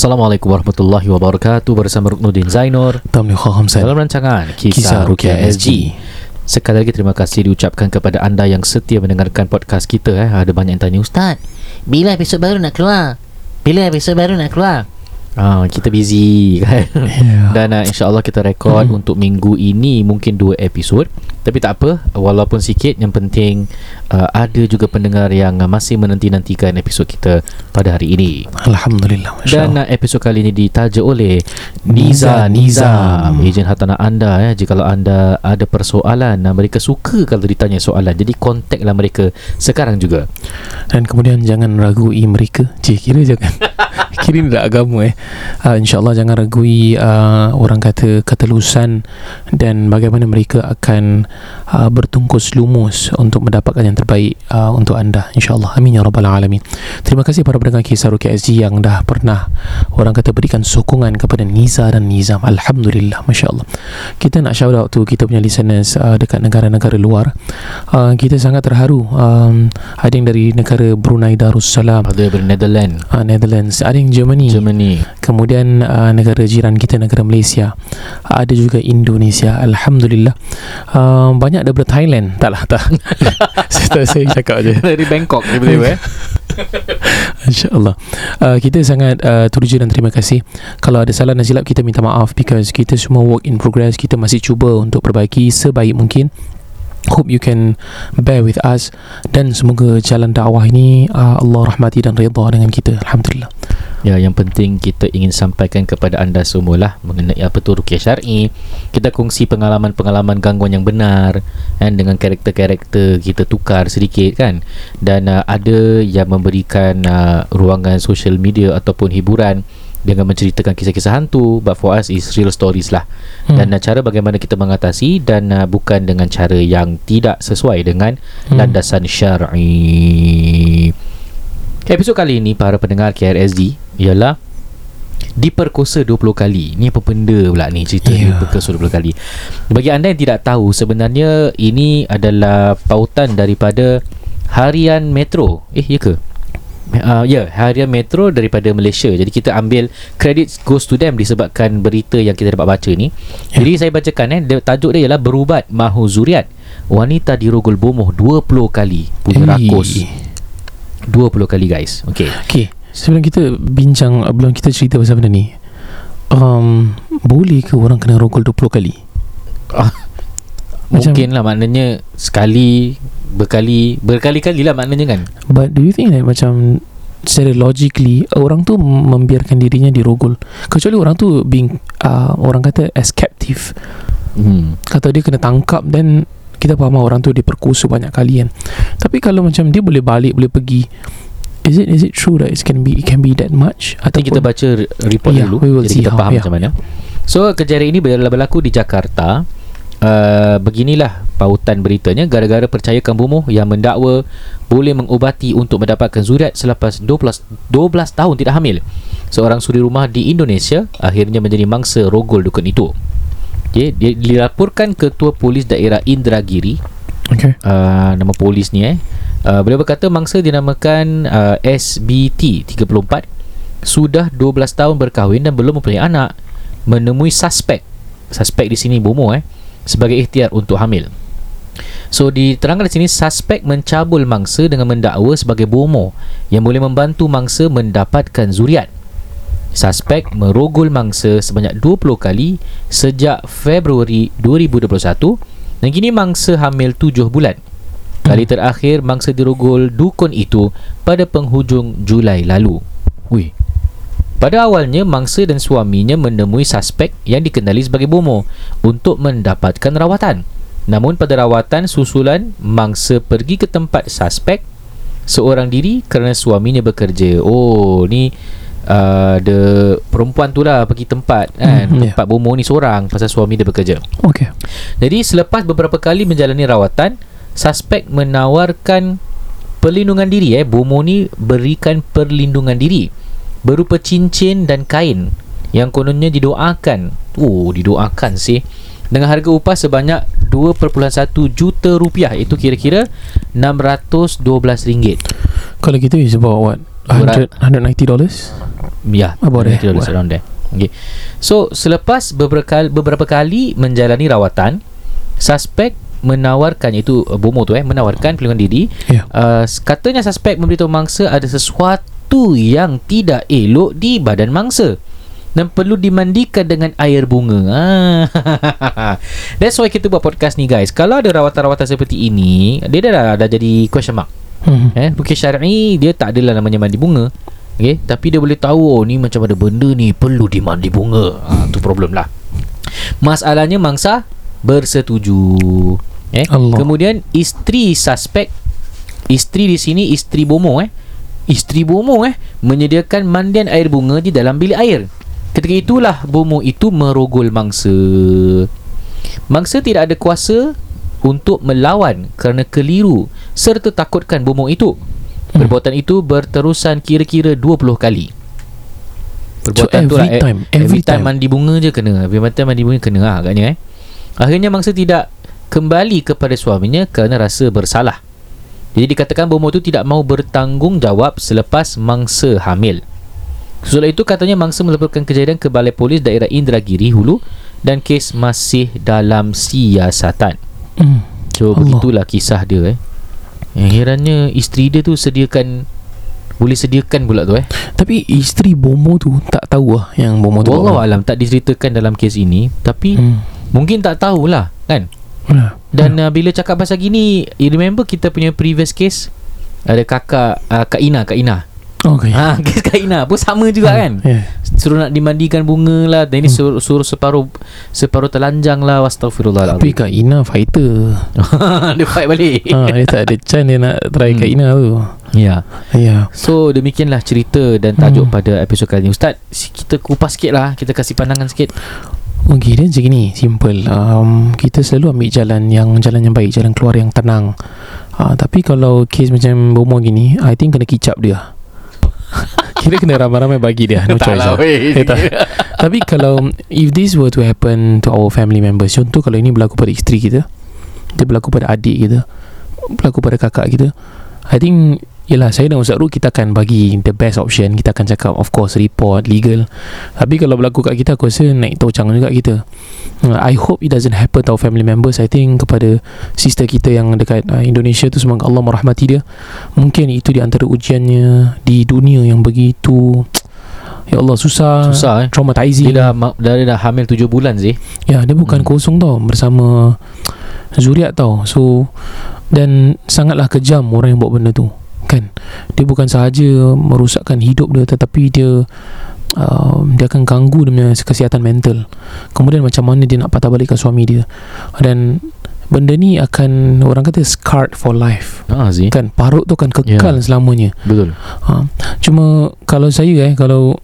Assalamualaikum warahmatullahi wabarakatuh. Bersama Ruknuddin Zainor dalam rancangan Kisah Rukia SG. Sekali lagi terima kasih diucapkan kepada anda yang setia mendengarkan podcast kita. Ada banyak yang tanya, Ustaz, bila episod baru nak keluar? Kita busy kan? Yeah. Dan insyaAllah kita rekod untuk minggu ini mungkin 2 episod. Tapi tak apa, walaupun sikit, yang penting ada juga pendengar yang masih menanti-nantikan episod kita pada hari ini. Alhamdulillah. Dan episod kali ini ditaja oleh Neeza Nizam, ejen hartanah anda. Jikalau anda ada persoalan, mereka suka kalau ditanya soalan, jadi kontaklah mereka sekarang juga. Dan kemudian jangan ragui mereka. Kira ni dah agama. InsyaAllah jangan ragui orang kata ketelusan dan bagaimana mereka akan bertungkus lumus untuk mendapatkan yang terbaik untuk anda, InsyaAllah. Amin ya Rabbal Alamin. Terima kasih para pendengar Kisah Rukia SG yang dah pernah orang kata berikan sokongan kepada Neeza dan Nizam. Alhamdulillah, Masya Allah. Kita nak shout out tu kita punya listeners dekat negara-negara luar. Kita sangat terharu. Ada yang dari negara Brunei Darussalam, ada dari Netherlands, ada yang Germany. Kemudian negara jiran kita, negara Malaysia. Ada juga Indonesia, Alhamdulillah. Banyak daripada Thailand. Taklah. Saya cakap je dari Bangkok tiba-tiba. InsyaAllah. Kita sangat teruja dan terima kasih. Kalau ada salah dan silap, kita minta maaf, because kita semua work in progress. Kita masih cuba untuk perbaiki sebaik mungkin. Hope you can bear with us. Dan semoga jalan dakwah ini Allah rahmati dan redha dengan kita, Alhamdulillah. Ya, yang penting kita ingin sampaikan kepada anda semualah mengenai apa tu rukyah syar'i. Kita kongsi pengalaman-pengalaman gangguan yang benar kan, dengan karakter-karakter kita tukar sedikit kan. Dan ada yang memberikan ruangan social media ataupun hiburan dengan menceritakan kisah-kisah hantu, but for us is real stories lah. Dan cara bagaimana kita mengatasi dan bukan dengan cara yang tidak sesuai dengan landasan syar'i. Episod kali ini para pendengar KRSD ialah diperkosa 20 kali. Ni apa benda pula ni cerita diperkosa 20 kali. Bagi anda yang tidak tahu, sebenarnya ini adalah pautan daripada Harian Metro. Harian Metro daripada Malaysia. Jadi kita ambil credits goes to them disebabkan berita yang kita dapat baca ni. Jadi saya bacakan tajuk dia ialah Berubat Mahu Zuriat, wanita dirogol bomoh 20 kali punya rakus. 20 kali guys. Okay. Sebelum kita bincang, belum kita cerita pasal benda ni, boleh ke orang kena rogol 20 kali? Mungkin lah, maknanya sekali, berkali-kali lah maknanya kan. But do you think that macam secara logically orang tu membiarkan dirinya dirogol, kecuali orang tu being orang kata as captive, atau dia kena tangkap dan kita faham orang tu diperkosa banyak kali kan. Tapi kalau macam dia boleh balik, boleh pergi, is it true that it can be that much? Nanti kita baca report dulu, jadi kita faham macam mana. So kejadian ini berlaku di Jakarta. Beginilah pautan beritanya. Gara-gara percayakan bomoh yang mendakwa boleh mengubati untuk mendapatkan zuriat selepas 12 tahun tidak hamil, seorang suri rumah di Indonesia akhirnya menjadi mangsa rogol dukun itu. Dia dilaporkan ketua polis daerah Indragiri. Nama polis ni beliau berkata mangsa dinamakan SBT 34, sudah 12 tahun berkahwin dan belum mempunyai anak, menemui suspek di sini bomoh sebagai ikhtiar untuk hamil. So diterangkan di sini, suspek mencabul mangsa dengan mendakwa sebagai bomoh yang boleh membantu mangsa mendapatkan zuriat. Suspek merogol mangsa sebanyak 20 kali sejak Februari 2021 dan kini mangsa hamil 7 bulan. Kali terakhir mangsa dirogol dukun itu pada penghujung Julai lalu. Ui. Pada awalnya, mangsa dan suaminya menemui suspek yang dikenali sebagai Bomo untuk mendapatkan rawatan. Namun pada rawatan susulan, mangsa pergi ke tempat suspek seorang diri kerana suaminya bekerja. Oh, ni ada perempuan tu lah pergi tempat kan, tempat Bomo ni seorang pasal suami dia bekerja. Okey. Jadi selepas beberapa kali menjalani rawatan, suspek menawarkan perlindungan diri. Bomo ni berikan perlindungan diri berupa cincin dan kain yang kononnya didoakan. Oh, didoakan sih. Dengan harga upah sebanyak 2.1 juta rupiah, itu kira-kira RM612. Kalau gitu is about what? $190? Ya, about there. Around there. Okay. So, selepas beberapa kali menjalani rawatan, suspek menawarkan, itu Bomo tu menawarkan perlindungan diri. Katanya suspek memberitahu mangsa ada sesuatu yang tidak elok di badan mangsa dan perlu dimandikan dengan air bunga. That's why kita buat podcast ni, guys. Kalau ada rawatan-rawatan seperti ini, dia dah jadi question mark. Hukum syar'i dia tak adalah namanya mandi bunga. Okay? Tapi dia boleh tahu, oh, ni macam ada benda ni perlu dimandi bunga. Tu problem lah. Masalahnya mangsa bersetuju. Kemudian isteri suspek, isteri di sini isteri Bomo, isteri Bomo menyediakan mandian air bunga di dalam bilik air. Ketika itulah Bomo itu merogol mangsa. Mangsa tidak ada kuasa untuk melawan kerana keliru serta takutkan Bomo itu. Perbuatan itu berterusan kira-kira 20 kali. Perbuatan so, tu lah every time mandi bunga je kena. Every time mandi bunga kena agaknya. Akhirnya mangsa tidak kembali kepada suaminya kerana rasa bersalah. Jadi dikatakan Bomo itu tidak mahu bertanggungjawab selepas mangsa hamil. Setelah itu katanya mangsa melaporkan kejadian ke Balai Polis daerah Indragiri Hulu dan kes masih dalam siasatan. So begitulah kisah dia. Akhirnya isteri dia tu boleh sediakan pula tu. Tapi isteri Bomo tu tak tahu lah yang Bomo tu. Wallah alam tak diceritakan dalam kes ini, tapi mungkin tak tahulah kan. Dan bila cakap pasal gini, you remember kita punya previous case ada kakak Kak Ina. Okay. Kes Kak Ina pun sama juga kan. Suruh nak dimandikan bunga lah. Dan ini suruh separuh telanjang lah. Astaghfirullah. Tapi Kak Ina fighter. Dia fight balik. Dia tak ada chance dia nak try Kak Ina tu. Ya. So demikianlah cerita dan tajuk pada episod kali ni. Ustaz, kita kupas sikit lah, kita kasih pandangan sikit. Okey, dia macam ni. Simple. Kita selalu ambil jalan yang baik, jalan keluar yang tenang. Tapi kalau kes macam Bomo gini, I think kena kicap dia. Kita kena ramai-ramai bagi dia. No choice lah. Tapi kalau if this were to happen to our family members, contoh kalau ini berlaku pada isteri kita, dia berlaku pada adik kita, berlaku pada kakak kita, I think yelah, saya dan Ustaz Ru, kita akan bagi the best option. Kita akan cakap of course report, legal. Tapi kalau berlaku kat kita, aku rasa naik tocang juga kita. I hope it doesn't happen to our family members. I think kepada sister kita yang dekat Indonesia tu, semoga Allah merahmati dia. Mungkin itu di antara ujiannya di dunia yang begitu, ya Allah, susah. Traumatizing. Dia dah hamil 7 bulan sih. Ya, dia bukan kosong tau, bersama zuriat tau. So, dan sangatlah kejam orang yang buat benda tu kan. Dia bukan sahaja merosakkan hidup dia, tetapi dia akan ganggu dia punya kesihatan mental. Kemudian macam mana dia nak patah balikkan suami dia. Dan benda ni akan, orang kata, scarred for life. Kan, parut tu akan kekal selamanya. Betul. Cuma kalau saya, kalau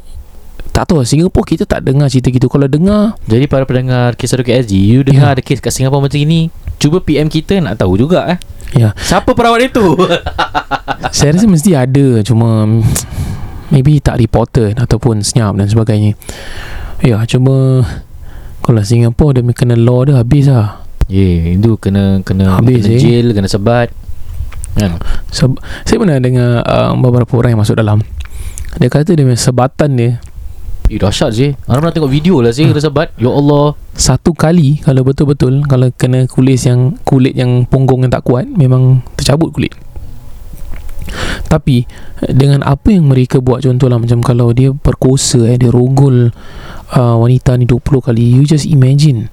tak tahu, Singapura kita tak dengar cerita gitu. Kalau dengar, jadi para pendengar Kisah Rukia SG, you dengar ada kes kat Singapura macam ini, cuba PM kita, nak tahu juga. Siapa perawat itu? Saya rasa mesti ada, cuma maybe tak reported ataupun senyap dan sebagainya. Cuma kalau Singapura dia kena law dia habis lah. Itu kena jail, kena sebat kan? So, saya pernah dengar beberapa orang yang masuk dalam, dia kata dia sebatan dia dahsyat je. Orang pernah tengok video lah saya kena sebat. Ya Allah, satu kali kalau betul-betul, kalau kena kulit yang punggung yang tak kuat, memang tercabut kulit. Tapi dengan apa yang mereka buat, contohlah macam kalau dia perkosa, dia rogol wanita ni 20 kali, you just imagine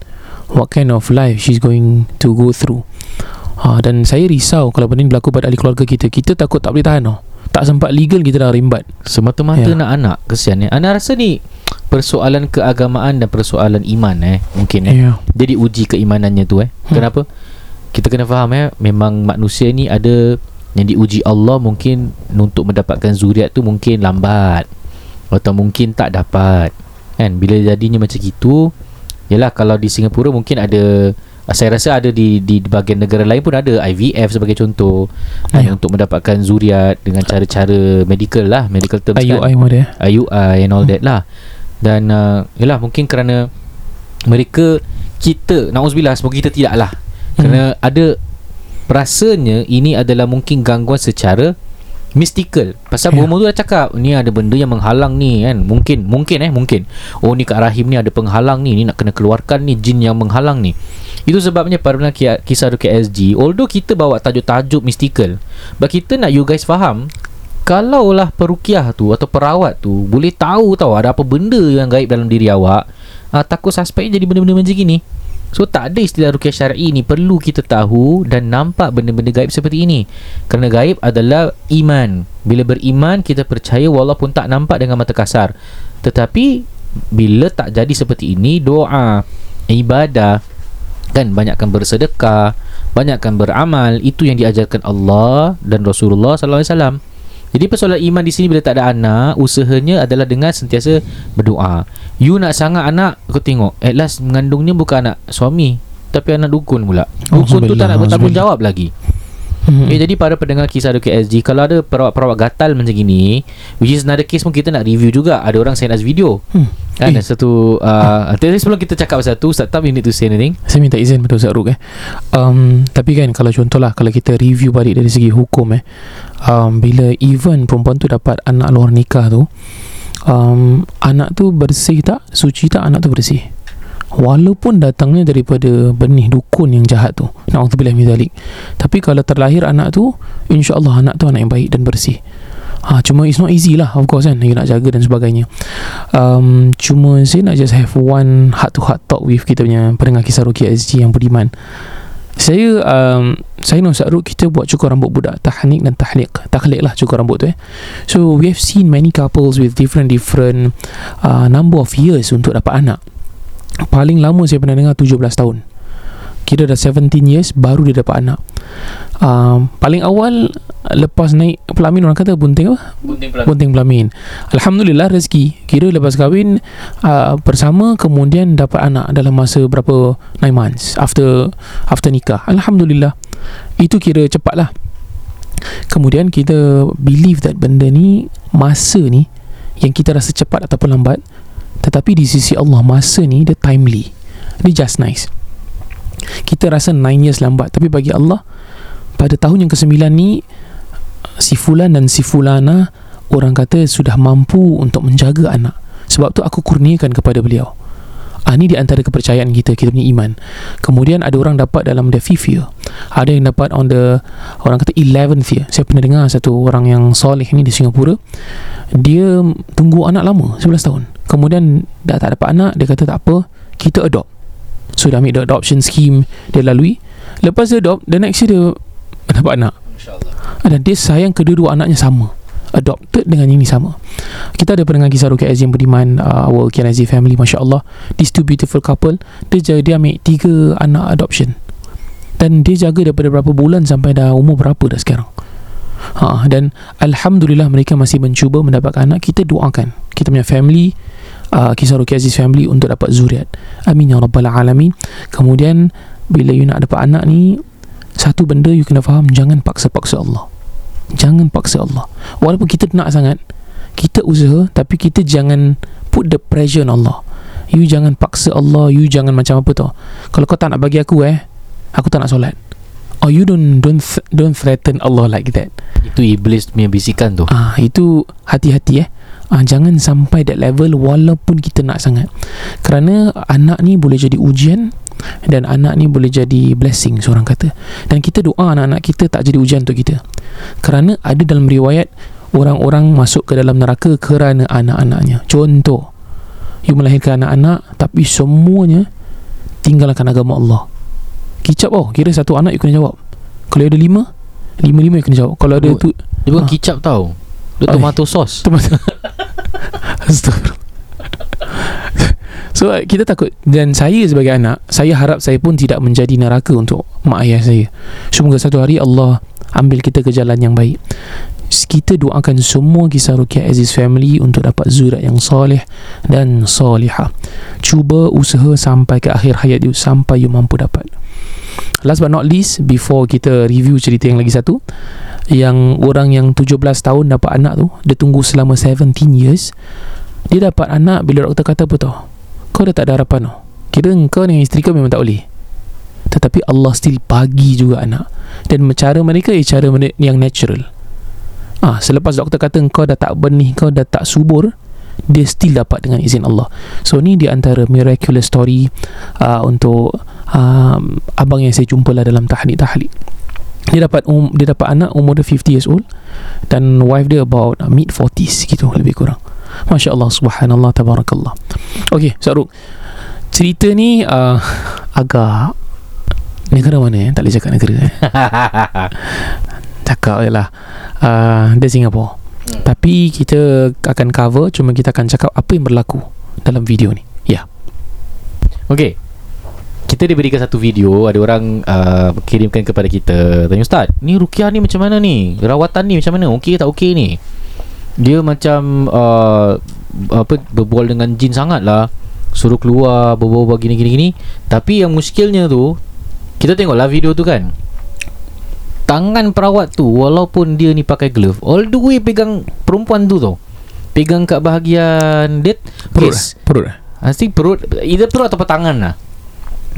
what kind of life she's going to go through. Dan saya risau kalau benda ni berlaku pada ahli keluarga kita takut tak boleh tahan. tak sempat legal kita dah rimbat semata-mata nak anak. Kesian Ana rasa ni persoalan keagamaan dan persoalan iman mungkin jadi uji keimanannya tu Kenapa? Kita kena faham memang manusia ni ada yang diuji Allah mungkin untuk mendapatkan zuriat tu mungkin lambat atau mungkin tak dapat kan. Bila jadinya macam gitu, yalah kalau di Singapura mungkin ada, saya rasa ada di bahagian negara lain pun ada IVF sebagai contoh untuk mendapatkan zuriat dengan cara-cara medical lah, medical terms IUI kan, IUI and all that lah. Dan yalah mungkin kerana mereka, kita na'uzubillah, semoga kita tidak lah, kerana ada rasanya ini adalah mungkin gangguan secara mistikal. Pasal berumur tu dah cakap ni ada benda yang menghalang ni kan. Mungkin oh ni kat rahim ni ada penghalang ni, ni nak kena keluarkan ni, jin yang menghalang ni. Itu sebabnya pada kisah Rukia SG, although kita bawa tajuk-tajuk mistikal, but kita nak you guys faham, kalaulah perukiah tu atau perawat tu boleh tahu tau ada apa benda yang gaib dalam diri awak, takut suspeknya jadi benda-benda macam gini. So tak ada istilah ruqyah syar'i ni, perlu kita tahu dan nampak benda-benda gaib seperti ini. Kerana gaib adalah iman. Bila beriman kita percaya walaupun tak nampak dengan mata kasar. Tetapi bila tak jadi seperti ini, doa, ibadah kan, banyakkan bersedekah, banyakkan beramal, itu yang diajarkan Allah dan Rasulullah sallallahu alaihi wasallam. Jadi persoalan iman di sini, bila tak ada anak, usahanya adalah dengan sentiasa berdoa. You nak sangat anak, kau tengok at last mengandungnya bukan anak suami, tapi anak dukun pula. Dukun tu tak nak bertanggungjawab lagi. Jadi para pendengar kisah Rukia SG, kalau ada perawat-perawat gatal macam gini, which is another case pun kita nak review juga. Ada orang send us video kan, satu sebelum kita cakap pasal tu, Ustaz Tam, you need to say anything? Saya minta izin pada Ustaz Ruk tapi kan kalau contohlah, kalau kita review balik dari segi hukum bila even perempuan tu dapat anak luar nikah tu, anak tu bersih tak? Suci tak anak tu bersih? Walaupun datangnya daripada benih dukun yang jahat tu, na'udzubillah min zalik, tapi kalau terlahir anak tu, insyaAllah anak tu anak yang baik dan bersih. Cuma it's not easy lah, of course kan, you nak jaga dan sebagainya. Cuma saya nak just have one heart to heart talk with kita punya pendengar kisah Rukia SG yang beriman. Saya dan Ustaz Ruk, kita buat cukur rambut budak, tahnik dan tahlik lah cukur rambut tu So we have seen many couples with different number of years untuk dapat anak. Paling lama saya pernah dengar 17 tahun. Kira dah 17 years baru dia dapat anak. Paling awal lepas naik pelamin, orang kata bunting apa? Bunting pelamin. Alhamdulillah rezeki. Kira lepas kahwin bersama, kemudian dapat anak dalam masa berapa, 9 months after nikah. Alhamdulillah. Itu kira cepat lah. Kemudian kita believe that benda ni, masa ni yang kita rasa cepat ataupun lambat, tetapi di sisi Allah masa ni dia timely, dia just nice. Kita rasa 9 years lambat, tapi bagi Allah pada tahun yang ke-9 ni, si fulan dan si fulana, orang kata sudah mampu untuk menjaga anak, sebab tu aku kurniakan kepada beliau. Ini di antara kepercayaan kita, kita punya iman. Kemudian ada orang dapat dalam the 5th year, ada yang dapat on the, orang kata 11th year. Saya pernah dengar satu orang yang soleh ni di Singapura, dia tunggu anak lama, 11 tahun. Kemudian dah tak dapat anak, dia kata tak apa, kita adopt. So dah ambil the adoption scheme, dia lalui. Lepas dia adopt, the next year dia dapat anak, InsyaAllah. Dan dia sayang kedua-dua anaknya sama, adopted dengan ini sama. Kita ada pendengar kisah Rukia Azim beriman, our KNZ family, Masya Allah, these two beautiful couple, dia ambil 3 anak adoption, dan dia jaga daripada berapa bulan sampai dah umur berapa dah sekarang. Dan Alhamdulillah mereka masih mencuba mendapatkan anak. Kita doakan kita punya family, kisah Rukia Aziz family, untuk dapat zuriat. Amin ya Rabbal Alamin. Kemudian bila you nak dapat anak ni, satu benda you kena faham, jangan paksa Allah. Walaupun kita nak sangat, kita usaha, tapi kita jangan put the pressure on Allah. You jangan paksa Allah, you jangan macam apa tau, kalau kau tak nak bagi aku, aku tak nak solat. Or you don't threaten Allah like that. Itu iblis punya bisikan tu. Itu hati-hati jangan sampai that level, walaupun kita nak sangat. Kerana anak ni boleh jadi ujian, dan anak ni boleh jadi blessing, seorang kata. Dan kita doa anak-anak kita tak jadi ujian untuk kita, kerana ada dalam riwayat orang-orang masuk ke dalam neraka kerana anak-anaknya. Contoh, you melahirkan anak-anak, tapi semuanya tinggalkan agama Allah, kicap kira satu anak you kena jawab. Kalau ada 5, 5-5 you kena jawab. Kalau ada tu, dia bukan kicap tau, The tomato sauce. So kita takut. Dan saya sebagai anak, saya harap saya pun tidak menjadi neraka untuk mak ayah saya. Semoga satu hari Allah ambil kita ke jalan yang baik. Kita doakan semua Kisah Rukia Aziz family untuk dapat zurat yang soleh dan solehah. Cuba usaha sampai ke akhir hayat you, sampai you mampu dapat. Last but not least, before kita review cerita yang lagi satu, yang orang yang 17 tahun dapat anak tu, dia tunggu selama 17 years. Dia dapat anak, bila doktor kata apa tau, kau dah tak ada harapan tau, kira engkau dengan isteri kau memang tak boleh. Tetapi Allah still bagi juga anak. Dan cara mereka cara yang natural. Selepas doktor kata engkau dah tak benih, kau dah tak subur, dia still dapat dengan izin Allah. So ni di antara miraculous story untuk abang yang saya jumpa lah dalam tahliq. Dia dapat anak umur dia 50 years old dan wife dia about mid 40s gitu lebih kurang. Masya Allah, subhanallah, tabarakallah. Okay, Saruk, cerita ni agak negara mana tak boleh cakap negara cakap je lah, dari Singapura. Tapi kita akan cover, cuma kita akan cakap apa yang berlaku dalam video ni. Ya, yeah. Okay, kita diberikan satu video. Ada orang kirimkan kepada kita, tanya Ustaz, ni Rukia ni macam mana ni, rawatan ni macam mana, okey tak okey ni? Dia macam berbual dengan jin sangat lah, suruh keluar, berbual gini-gini. Tapi yang muskilnya tu, kita tengoklah video tu kan, tangan perawat tu, walaupun dia ni pakai glove, all the way pegang perempuan tu tau, pegang kat bahagian dia perut asli perut, either perut atau tangan lah.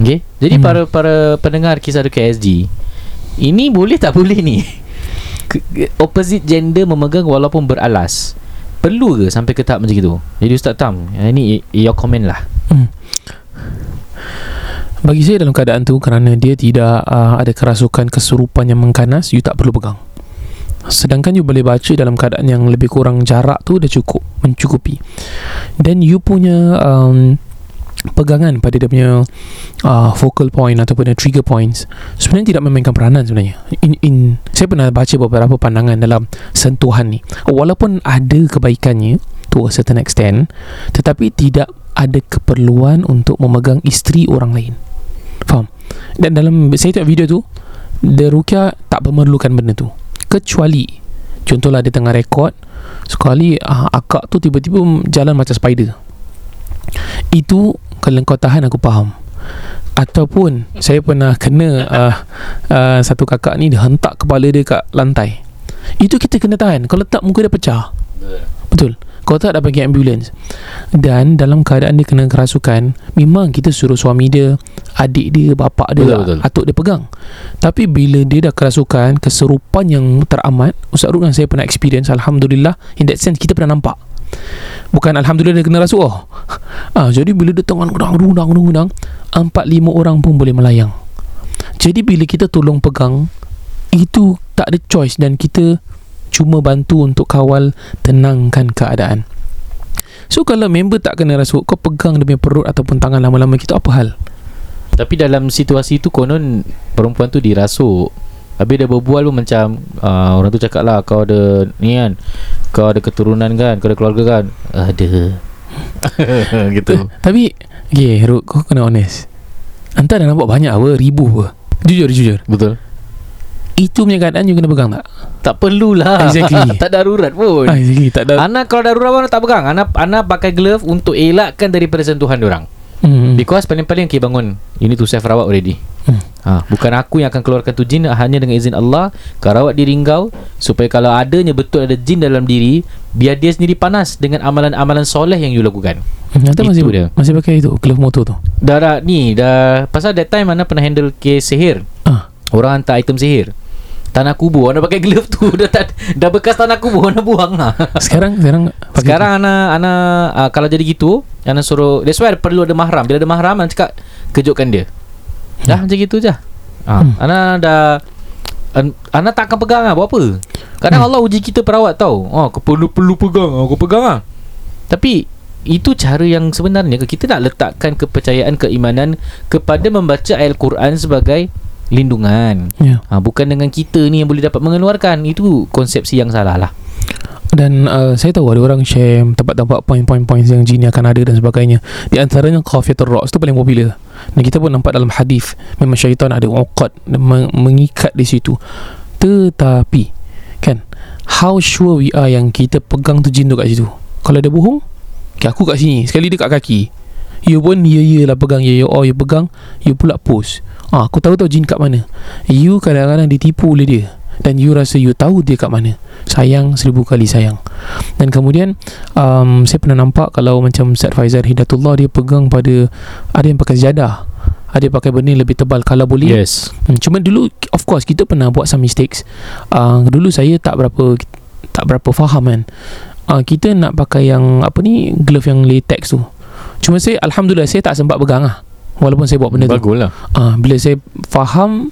Okay, jadi para pendengar Kisah Rukia SG, ini boleh tak boleh ni opposite gender memegang walaupun beralas? Perlu ke sampai ke tahap macam itu? Jadi Ustaz Tam, ini your comment lah. Bagi saya dalam keadaan tu, kerana dia tidak ada kerasukan kesurupan yang mengganas, you tak perlu pegang. Sedangkan you boleh baca dalam keadaan yang lebih kurang jarak tu dah cukup, mencukupi. Dan you punya pegangan pada dia punya focal point ataupun trigger points sebenarnya tidak memainkan peranan sebenarnya. Saya pernah baca beberapa pandangan dalam sentuhan ni, walaupun ada kebaikannya to a certain extent, tetapi tidak ada keperluan untuk memegang isteri orang lain. Faham? Dan dalam saya tengok video tu, The Rukia tak memerlukan benda tu, kecuali contohlah dia tengah rekod, sekali akak tu tiba-tiba jalan macam spider. Itu kalau kau tahan, aku faham. Ataupun saya pernah kena satu kakak ni, dia hentak kepala dia kat lantai. Itu kita kena tahan. Kalau tak, muka dia pecah. Betul. Kalau tak, dah panggil ambulans. Dan dalam keadaan dia kena kerasukan, memang kita suruh suami dia, adik dia, bapak dia, betul. Atuk dia pegang. Tapi bila dia dah kerasukan, keserupan yang teramat, Ustaz Ruk dan saya pernah experience, alhamdulillah, in that sense kita pernah nampak. Bukan alhamdulillah dia kena rasuk jadi bila dia tangan gudang 4-5 orang pun boleh melayang. Jadi bila kita tolong pegang, itu tak ada choice, dan kita cuma bantu untuk kawal, tenangkan keadaan. So kalau member tak kena rasuk, kau pegang dia punya perut ataupun tangan lama-lama, kita apa hal? Tapi dalam situasi tu, konon perempuan tu dirasuk, habis dia berbual pun macam orang tu cakap lah, kau ada ni kan, kau ada keturunan kan, kau ada keluarga kan, ada gitu. Tapi okay, Ruk, kau kena honest. Hantar dah nampak banyak apa, ribu apa, jujur betul. Itu punya keadaan you kena pegang tak? Tak perlulah, exactly. Tak darurat pun, exactly. Tak darurat. Anak kalau darurat pun tak pegang. Anak pakai glove untuk elakkan daripada sentuhan diorang. Because paling-paling, okay bangun, you need to save rawat already. Bukan aku yang akan keluarkan tu jin, hanya dengan izin Allah. Kau rawat diri kau, supaya kalau adanya betul ada jin dalam diri, biar dia sendiri panas dengan amalan-amalan soleh yang you lakukan. Itu masih, dia masih pakai itu glove motor tu. Dah pasal that time mana pernah handle case sihir. Orang hantar item sihir, tanah kubur, anak pakai glove tu dah bekas tanah kubur, anak buang lah. Sekarang anak kalau jadi gitu, anak suruh, that's why perlu ada mahram. Bila ada mahram, anak cakap kejutkan dia. Dah macam gitu je. Anak dah, anak tak akan pegang lah, buat apa? Kadang Allah uji kita perawat tau, kau perlu pegang, kau pegang lah. Tapi itu cara yang sebenarnya kita nak letakkan kepercayaan, keimanan kepada membaca Al-Quran sebagai lindungan. Bukan dengan kita ni yang boleh dapat mengeluarkan. Itu konsepsi yang salah lah. Dan saya tahu ada orang share tempat-tempat point-point yang jin akan ada dan sebagainya. Di antaranya Qafiatul Rocks tu paling popular. Dan kita pun nampak dalam hadis memang syaitan ada uqad dan mengikat di situ. Tetapi kan, how sure we are yang kita pegang tu jin tu kat situ? Kalau dia bohong, okay, aku kat sini, sekali dia kat kaki, you pun ya lah pegang, ya oh you pegang, you pula post. Aku tahu tau jin kat mana. You kadang-kadang ditipu oleh dia dan you rasa you tahu dia kat mana. Sayang, seribu kali sayang. Dan kemudian saya pernah nampak kalau macam Ustaz Faizal Hidatullah, dia pegang pada, ada yang pakai sejadah, ada yang pakai benda lebih tebal kalau boleh. Yes. Cuma dulu of course kita pernah buat some mistakes. Dulu saya tak berapa faham kan. Kita nak pakai yang apa ni, glove yang latex tu. Cuma saya alhamdulillah saya tak sempat pegang lah, walaupun saya buat benda baguslah tu. Bila saya faham,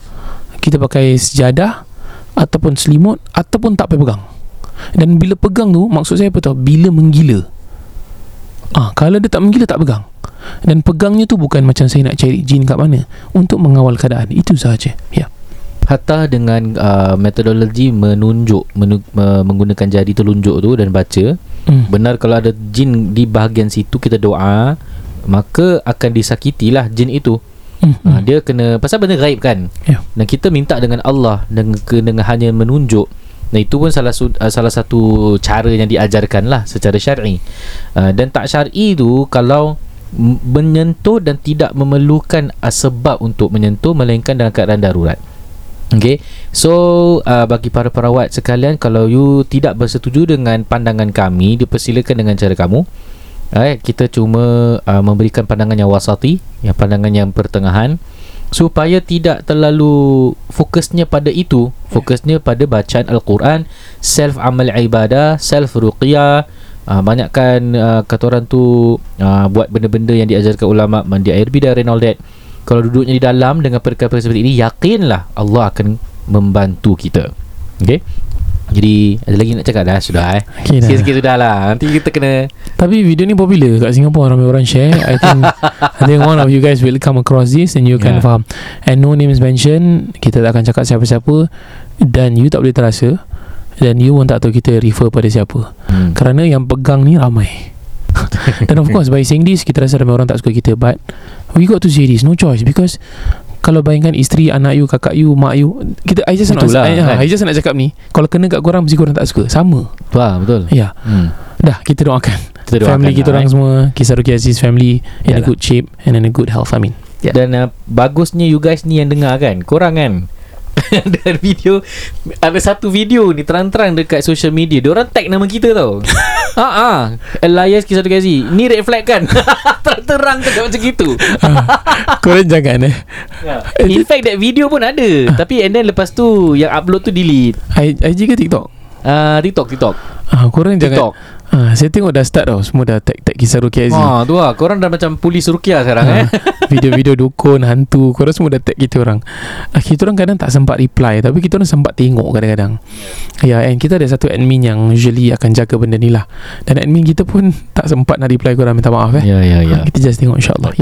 kita pakai sejadah ataupun selimut ataupun tak payah pegang. Dan bila pegang tu, maksud saya apa tahu? Bila menggila. Kalau dia tak menggila, tak pegang. Dan pegangnya tu bukan macam saya nak cari jin kat mana, untuk mengawal keadaan. Itu sahaja. Ya. Hatta dengan metodologi menunjuk, menggunakan jari telunjuk tu dan baca. Benar, kalau ada jin di bahagian situ kita doa, maka akan disakitilah jin itu. Dia kena, pasal benda gaib kan. Dan kita minta dengan Allah dengan hanya menunjuk. Nah, itu pun salah satu cara yang diajarkan lah secara syar'i. Dan tak syar'i tu kalau menyentuh dan tidak memerlukan sebab untuk menyentuh, melainkan dalam keadaan darurat. Okay, so bagi para perawat sekalian, kalau you tidak bersetuju dengan pandangan kami, dipersilakan dengan cara kamu. Kita cuma memberikan pandangan yang wasati, yang pandangan yang pertengahan, supaya tidak terlalu fokusnya pada itu. Fokusnya pada bacaan Al-Quran, self amal ibadah, self ruqyah. Banyakkan kata orang tu buat benda-benda yang diajarkan ulama, mandi air bidah and all that. Kalau duduknya di dalam dengan perkara-perkara seperti ini, yakinlah Allah akan membantu kita. Okay. Jadi ada lagi nak cakap dah? Sudah okay, sikit-sikit sudah lah. Nanti kita kena. Tapi video ni popular kat Singapura, ramai orang share. I think one of you guys will come across this and you can faham. And no names mentioned. Kita tak akan cakap siapa-siapa. Dan you tak boleh terasa, dan you pun tak tahu kita refer pada siapa. Kerana yang pegang ni ramai. Dan of course by saying this, kita rasa ramai orang tak suka kita, but we got to say this, no choice. Because kalau bayangkan isteri, anak you, kakak you, mak you, kita I just nak cakap ni, kalau kena kat korang, mesti korang tak suka. Sama. Betul. Ya. Dah, kita doakan, family kita orang semua, Kisah Rukia SG family in a good shape and in a good health. Amin. Dan bagusnya you guys ni yang dengar kan, korang kan. Dan video, ada satu video ni terang-terang dekat social media, diorang tag nama kita tau. Elias Kisah Rukia SG ni red flag kan. Terang-terang kan macam gitu. Korang jangan in fact that video pun ada. Tapi and then lepas tu yang upload tu delete. IG ke TikTok? TikTok. Korang TikTok. Jangan. Saya tengok dah start tau, semua dah tag-tag Kisah Rukia SG. Tu lah, korang dah macam polis Rukia sekarang. Video-video dukun, hantu, korang semua dah tag kita orang. Kita orang kadang tak sempat reply, tapi kita orang sempat tengok kadang-kadang. And kita ada satu admin yang usually akan jaga benda ni lah. Dan admin kita pun tak sempat nak reply korang, minta maaf. Kita just tengok insyaAllah.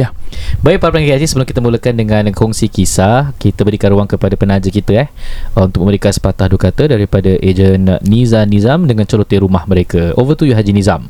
Baik para pendengar Aziz, sebelum kita mulakan dengan kongsi kisah, kita berikan ruang kepada penaja kita untuk memberikan sepatah dua kata daripada ejen Neeza Nizam dengan celoteh rumah mereka. Over to you, Haji Nizam.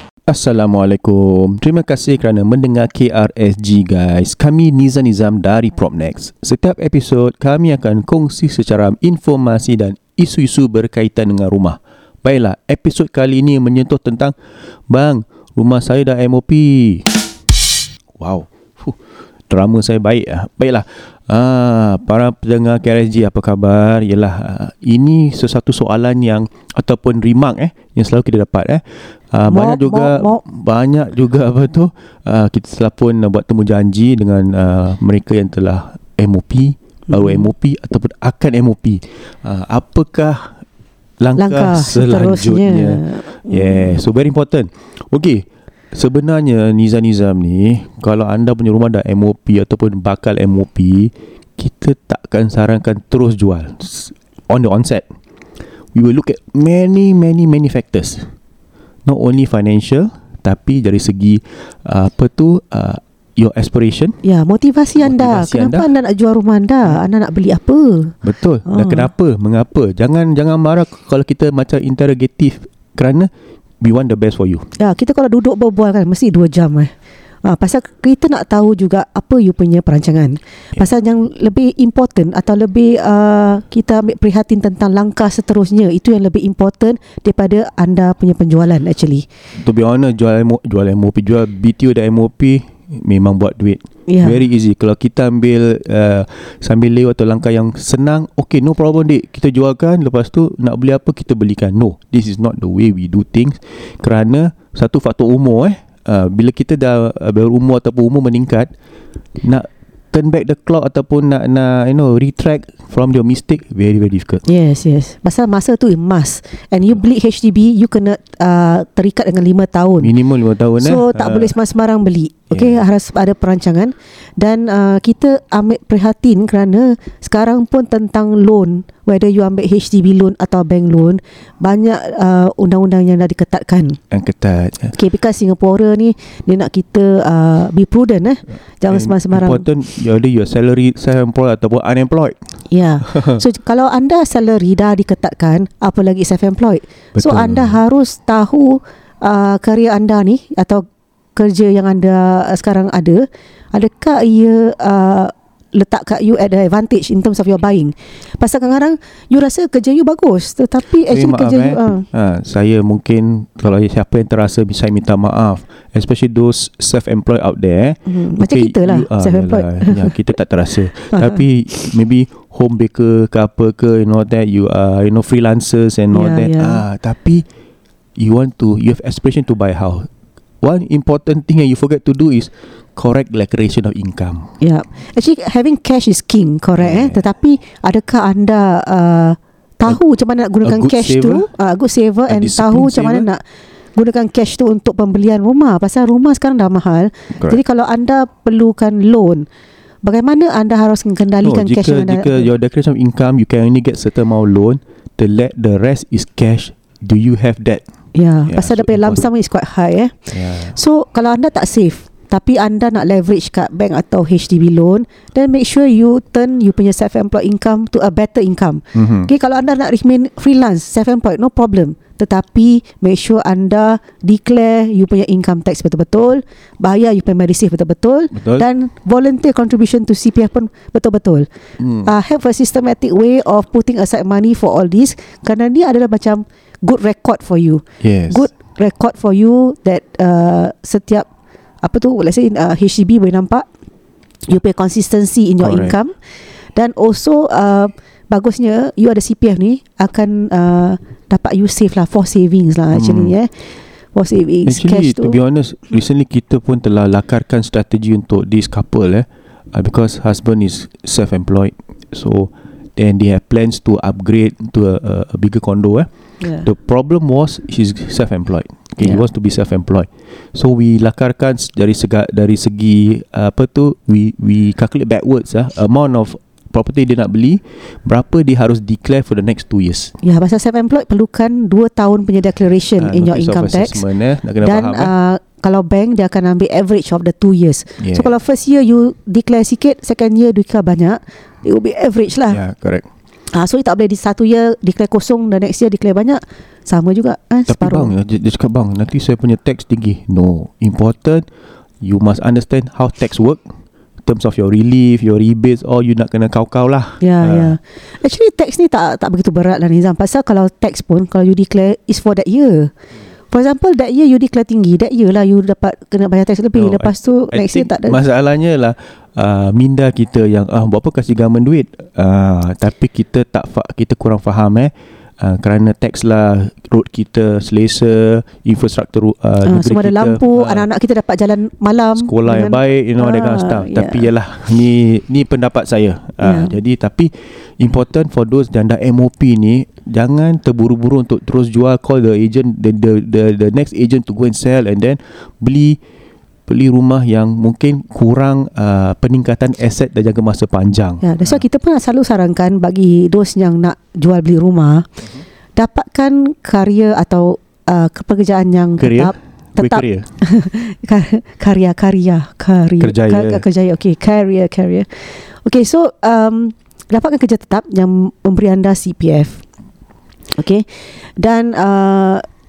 Assalamualaikum. Terima kasih kerana mendengar KRSG guys. Kami Neeza Nizam dari PropNex. Setiap episod kami akan kongsi secara informasi dan isu-isu berkaitan dengan rumah. Baiklah, episod kali ini menyentuh tentang bang, rumah saya dah MOP. Wow. Drama saya baik. Baiklah. Para pendengar KRSG, apa khabar? Yalah, ini sesuatu soalan yang ataupun remark yang selalu kita dapat. Banyak juga apa tu, kita telah pun buat temu janji dengan mereka yang telah MOP, baru MOP ataupun akan MOP. Apakah langkah selanjutnya. Yeah, so very important. Okay, sebenarnya Neeza Nizam ni, kalau anda punya rumah dah MOP ataupun bakal MOP, kita takkan sarankan terus jual on the onset. We will look at many factors, not only financial, tapi dari segi your aspiration. Ya, motivasi anda. Kenapa anda nak jual rumah anda? Anda nak beli apa? Betul. Dan kenapa? Mengapa? Jangan marah kalau kita macam interrogative, kerana we want the best for you. Ya, kita kalau duduk berbual kan mesti 2 jam. Pasal kita nak tahu juga apa you punya perancangan. Yeah. Pasal yang lebih important atau lebih kita ambil prihatin tentang langkah seterusnya, itu yang lebih important daripada anda punya penjualan actually. To be honest, jual MOP, jual BTO dan MOP memang buat duit. Yeah. Very easy. Kalau kita ambil sambil lewat atau langkah yang senang, okay, no problem dik, kita jualkan, lepas tu nak beli apa kita belikan. No, this is not the way we do things. Kerana satu faktor umur bila kita dah berumur ataupun umur meningkat, nak turn back the clock ataupun nak you know, retract from your mistake, very difficult. Yes. Pasal masa tu emas. And you beli HDB, you kena terikat dengan 5 tahun. Minimum 5 tahun. So tak boleh sembarang beli. Okay, yeah. Harus ada perancangan. Dan kita ambil prihatin kerana sekarang pun tentang loan, whether you ambil HDB loan atau bank loan, banyak undang-undang yang dah diketatkan. Yang ketat. Okay, because Singapura ni dia nak kita be prudent. Jangan sembarang. Important whether your salary, self-employed ataupun unemployed. Ya. Yeah. So kalau anda salary dah diketatkan, apalagi self-employed. Betul. So anda harus tahu kerja anda ni atau kerja yang anda sekarang ada, adakah ia letak kat you at the advantage in terms of your buying. Pasal kadang-kadang you rasa kerja you bagus, tetapi actually kerja you saya mungkin, kalau siapa yang terasa, saya minta maaf, especially those self-employed out there. Macam kita lah, self-employed kita tak terasa. Tapi maybe home baker ke apa ke, you know that, you are, you know, freelancers and all that. Tapi you want to, you have aspiration to buy a house. One important thing that you forget to do is correct declaration of income. Yeah, actually having cash is king, correct? Yeah. Tetapi adakah anda tahu macam mana nak gunakan cash saver, tu? Good saver and tahu macam mana nak gunakan cash tu untuk pembelian rumah. Pasal rumah sekarang dah mahal. Correct. Jadi kalau anda perlukan loan, bagaimana anda harus mengendalikan cash anda? Jika your declaration of income, you can only get certain amount loan. The rest is cash. Do you have that? Yeah, pasal dapat lump sum is quite high. So kalau anda tak save tapi anda nak leverage kat bank atau HDB loan, then make sure you turn you punya self-employed income to a better income. Okay, kalau anda nak remain freelance, self-employed, no problem. Tetapi make sure anda declare you punya income tax betul-betul, bayar you punya medisave betul-betul, dan volunteer contribution to CPF pun betul-betul. Have a systematic way of putting aside money for all this, kerana dia adalah macam good record for you. Yes. Good record for you that setiap apa tu, let's say HDB boleh nampak you pay consistency in your income. Dan also bagusnya you ada CPF ni akan dapat you save lah for savings lah actually. For savings. Actually, cash to be honest, recently kita pun telah lakarkan strategi untuk this couple because husband is self-employed, so then they have plans to upgrade to a bigger condo. The problem was he's self-employed. He wants to be self-employed, so we lakarkan dari segi apa tu, we calculate backwards amount of property dia nak beli, berapa dia harus declare for the next 2 years. Ya, pasal self-employed perlukan 2 tahun punya declaration in your income tax. Nak kena dan faham, kalau bank dia akan ambil average of the 2 years. So kalau first year you declare sikit, second year declare banyak, it will be average lah. Correct. So you tak boleh di 1 year declare kosong, dan next year declare banyak. Sama juga tapi separuh. Bang, dia cakap bang, nanti saya punya tax tinggi. No, important, you must understand how tax work terms of your relief, your rebates, or you nak kena kau-kau lah. Yeah. Actually tax ni tak begitu berat lah Nizam. Pasal kalau tax pun, kalau you declare is for that year. For example, that year you declare tinggi, that year lah you dapat kena bayar tax lebih. Lepas tu next year tak ada. Masalahnya lah minda kita yang buat apa kasih government duit. Tapi kita kurang faham kerana tax lah, road kita selesa, infrastruktur semua ada lampu, anak-anak kita dapat jalan malam, sekolah yang baik, you know, ada kind of stuff. Tapi yalah, ni pendapat saya. Jadi tapi important for those yang dah MOP ni, jangan terburu-buru untuk terus jual. Call the agent, the next agent to go and sell, and then beli rumah yang mungkin kurang peningkatan aset dan jangka masa panjang. Ya, that's why kita pun selalu sarankan bagi those yang nak jual beli rumah, dapatkan karya atau pekerjaan yang tetap kerjaya. Okay, karya. Okay, so dapatkan kerja tetap yang memberi anda CPF. Okay, dan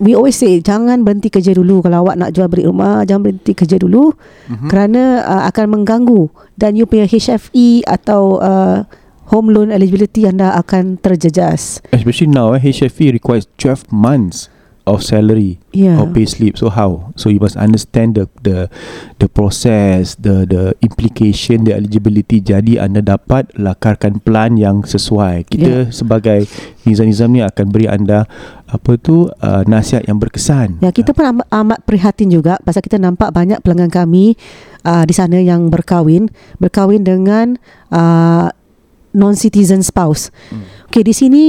we always say jangan berhenti kerja dulu. Kalau awak nak jual beli rumah, jangan berhenti kerja dulu, kerana akan mengganggu, dan you punya HFE atau home loan eligibility anda akan terjejas. Especially now, HFE requires 12 months of salary or payslip. So how? So you must understand the process, the implication, the eligibility. Jadi anda dapat lakarkan plan yang sesuai. Kita sebagai Nizam ni akan beri anda nasihat yang berkesan. Ya, kita pun amat prihatin juga pasal kita nampak banyak pelanggan kami di sana yang berkahwin dengan non-citizen spouse. Okay, di sini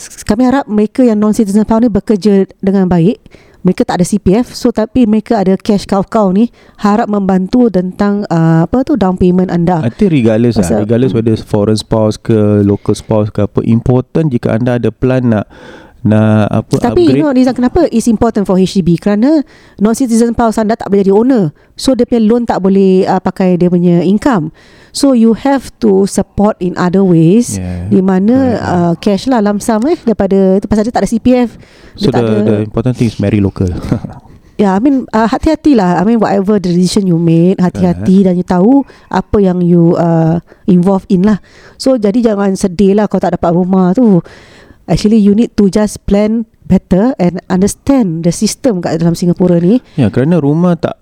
kami harap mereka yang non-citizen spouse ni bekerja dengan baik. Mereka tak ada CPF, so tapi mereka ada cash cow ni, harap membantu tentang down payment anda. I think regardless whether foreign spouse ke local spouse ke apa, important jika anda ada plan nak tapi upgrade. You know Nizam, kenapa it's important for HDB? Kerana non-citizen spouse anda tak boleh jadi owner, so dia punya loan tak boleh pakai dia punya income. So you have to support in other ways, di mana cash lah, lump sum daripada itu, pasal dia tak ada CPF. So the important thing is marry local. Yeah, I mean hati-hatilah. I mean whatever the decision you made, hati-hati dan you tahu apa yang you involved in lah. So jadi jangan sedih lah kalau tak dapat rumah tu. Actually you need to just plan better and understand the system kat dalam Singapura ni. Ya, kerana rumah tak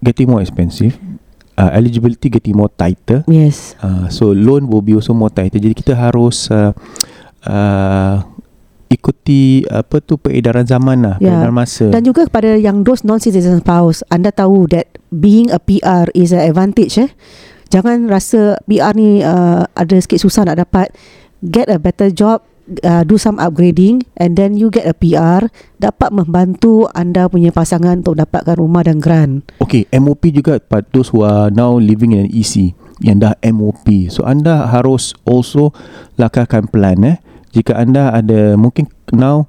getting more expensive, eligibility getting more tighter. Yes. So loan will be also more tighter. Jadi kita harus ikuti peredaran zaman lah, peredaran masa. Dan juga kepada yang those non-citizen spouse, anda tahu that being a PR is an advantage. Jangan rasa PR ni ada sikit susah nak dapat. Get a better job. Do some upgrading, and then you get a PR, dapat membantu anda punya pasangan untuk dapatkan rumah dan grant. Okay, MOP juga for those who are now living in an EC yang dah MOP. So anda harus also lakarkan plan. Jika anda ada, mungkin now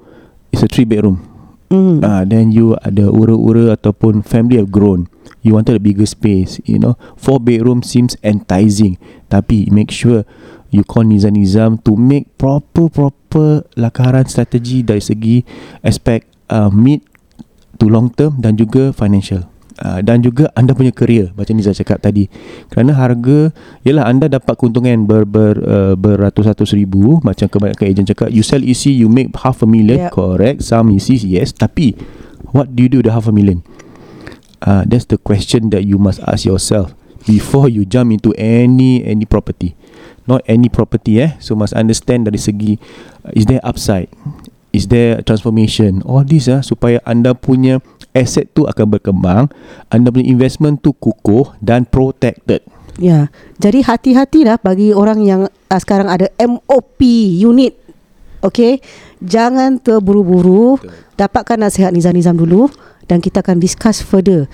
it's a 3 bedroom, then you ada ura-ura ataupun family have grown, you wanted a bigger space, you know, 4 bedroom seems enticing, tapi make sure you call Nizam to make proper lakaran strategi dari segi aspek mid to long term dan juga financial, dan juga anda punya career macam Nizam cakap tadi. Kerana harga, yalah, anda dapat keuntungan beratus-ratus ribu macam kebanyakan ejen cakap, you sell EC you make $500,000, correct, some ECs, yes, tapi what do you do the $500,000? That's the question that you must ask yourself before you jump into any property. Not any property, so must understand dari segi is there upside, is there transformation, all this supaya anda punya aset tu akan berkembang, anda punya investment tu kukuh dan protected. Jadi hati-hati lah bagi orang yang sekarang ada MOP unit. Okay, jangan terburu-buru. Dapatkan nasihat Nizam dulu, dan kita akan discuss further.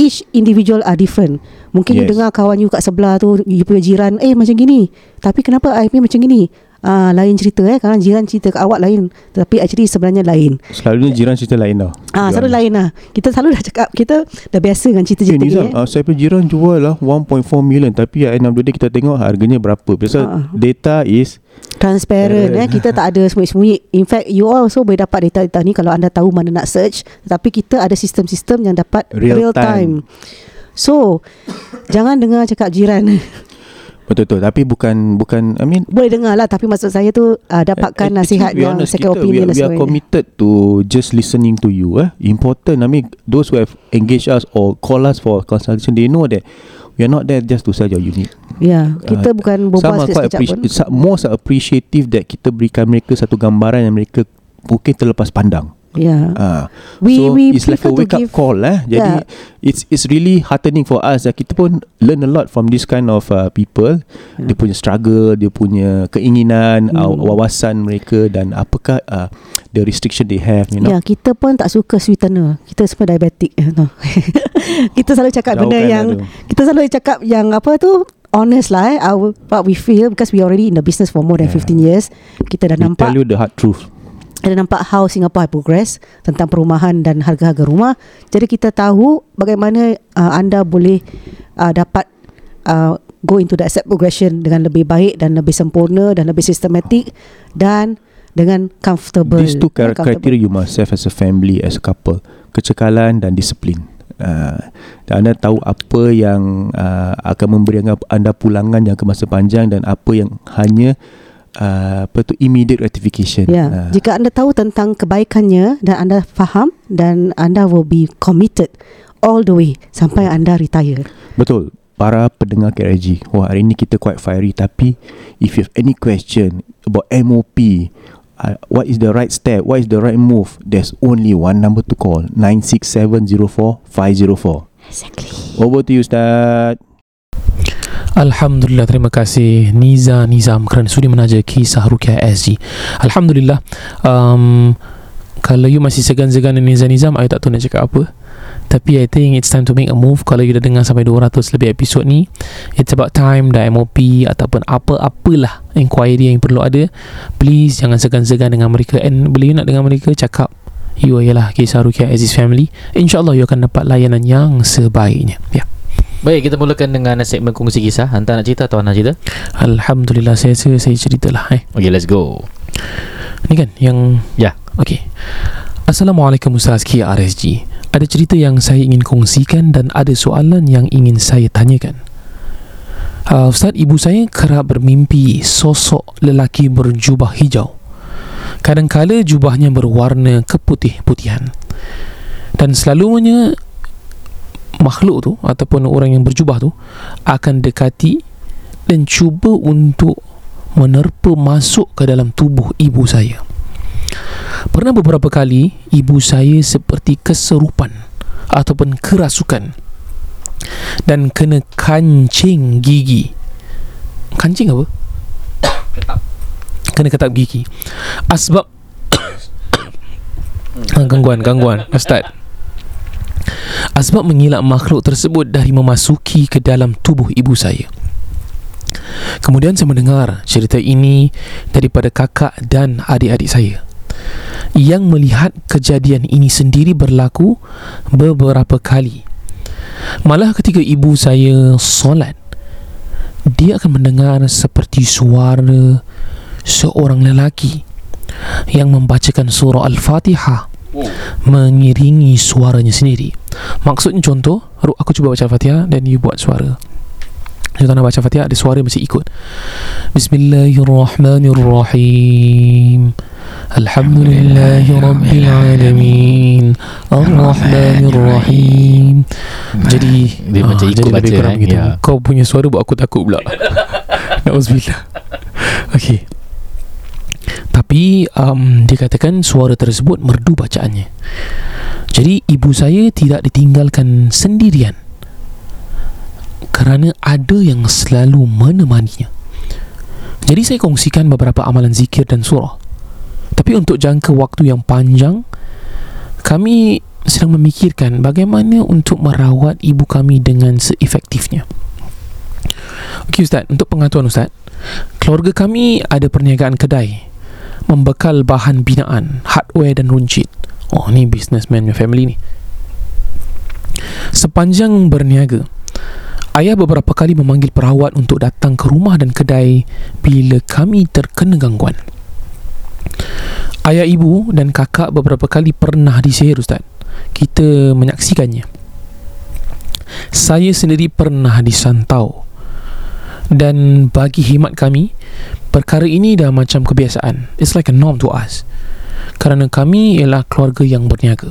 Each individual are different. Mungkin you dengar kawan you kat sebelah tu, you punya jiran macam gini, tapi kenapa I punya macam gini? Lain cerita Kadang jiran cerita kat awak lain, tapi actually sebenarnya lain. Selalunya jiran cerita lain tau. Selalu lain lah. Kita selalu dah cakap, kita dah biasa dengan cerita-cerita ni. Saya punya jiran jual lah 1.4 million, tapi at end of the day kita tengok harganya berapa. Biasa data is transparent. Kita tak ada sembunyi-sembunyi. In fact, you also boleh dapat data-data ni kalau anda tahu mana nak search. Tapi kita ada sistem-sistem yang dapat real time. So jangan dengar cakap jiran. Betul-betul. Tapi bukan I mean, boleh dengar lah, tapi maksud saya tu dapatkan nasihat yang second opinion. We are committed to just listening to you. Important, I mean, those who have engaged us or call us for consultation, they know that we are not there just to sell your unit. Kita bukan berbual sekejap pun. Most appreciative that kita berikan mereka satu gambaran yang mereka mungkin terlepas pandang. Yeah. So we it's like a wake up call lah. Jadi it's really heartening for us. Kita pun learn a lot from this kind of people. Dia punya struggle, dia punya keinginan, wawasan mereka dan apakah the restriction they have, you know. Yeah, kita pun tak suka sweetener. Kita semua diabetic, you know. Kita selalu cakap benda yang honest lah, what we feel, because we already in the business for more than 15 years. Kita dah nampak, tell you the hard truth. Kita nampak how Singapore has progressed tentang perumahan dan harga-harga rumah. Jadi kita tahu bagaimana anda boleh dapat go into the asset progression dengan lebih baik dan lebih sempurna dan lebih sistematik dan dengan comfortable. These two criteria you must have as a family, as a couple: kecekalan dan disiplin. Dan anda tahu apa yang akan memberi anda pulangan jangka masa panjang dan apa yang hanya immediate gratification. Jika anda tahu tentang kebaikannya dan anda faham dan anda will be committed all the way sampai anda retire. Betul. Para pendengar KRG, hari ini kita quite fiery, tapi if you have any question about MOP, what is the right step, what is the right move, there's only one number to call, 96704 504. Exactly. Over to you, Ustaz. Alhamdulillah, terima kasih Neeza Nizam kerana sudi menaja kisah Rukia SG. Alhamdulillah. Kalau you masih segan-segan dengan Neeza Nizam, I tak tahu nak cakap apa, tapi I think it's time to make a move. Kalau you dah dengar sampai 200 lebih episod ni, it's about time dah MOP ataupun apa-apalah inquiry yang perlu ada, please jangan segan-segan dengan mereka. And bila you nak dengan mereka, cakap you ialah kisah Rukia Aziz Family, InsyaAllah you akan dapat layanan yang sebaiknya. Baik, kita mulakan dengan segmen kongsi kisah. Hantar nak cerita atau nak cerita? Alhamdulillah, saya rasa saya ceritalah. Okay, let's go. Ni kan yang... Okay. Assalamualaikum Ustaz KRSG. Ada cerita yang saya ingin kongsikan dan ada soalan yang ingin saya tanyakan. Ustaz, ibu saya kerap bermimpi sosok lelaki berjubah hijau. Kadang-kala jubahnya berwarna keputih-putihan. Dan selalunya makhluk tu ataupun orang yang berjubah tu akan dekati dan cuba untuk menerpa masuk ke dalam tubuh ibu saya. Pernah beberapa kali ibu saya seperti keserupan ataupun kerasukan dan kena kancing gigi. Kancing apa? Ketap. Kena ketap gigi. Asbab gangguan Ustaz. Asbab mengelak makhluk tersebut dari memasuki ke dalam tubuh ibu saya. Kemudian saya mendengar cerita ini daripada kakak dan adik-adik saya yang melihat kejadian ini sendiri berlaku beberapa kali. Malah ketika ibu saya solat, dia akan mendengar seperti suara seorang lelaki yang membacakan surah Al-Fatihah mengiringi suaranya sendiri. Maksudnya, contoh, aku cuba baca Al-Fatihah dan you buat suara. You tak nak baca Al-Fatihah, ada suara mesti ikut. Bismillahirrahmanirrahim. Alhamdulillahi Rabbil Alamin. Ar-Rahmanirrahim. Jadi dia macam ikut baca gitu. Kau punya suara buat aku takut pula. Nauzubillah. Okey. Tapi dikatakan suara tersebut merdu bacaannya. Jadi ibu saya tidak ditinggalkan sendirian kerana ada yang selalu menemaninya. Jadi saya kongsikan beberapa amalan zikir dan surah, tapi untuk jangka waktu yang panjang kami sedang memikirkan bagaimana untuk merawat ibu kami dengan seefektifnya. Okey Ustaz, untuk pengetahuan Ustaz, keluarga kami ada perniagaan kedai membekal bahan binaan, hardware dan runcit. Ni businessman family ni. Sepanjang berniaga, ayah beberapa kali memanggil perawat untuk datang ke rumah dan kedai bila kami terkena gangguan. Ayah ibu dan kakak beberapa kali pernah disihir Ustaz. Kita menyaksikannya. Saya sendiri pernah disantau. Dan bagi himat kami, perkara ini dah macam kebiasaan. It's like a norm to us. Kerana kami ialah keluarga yang berniaga.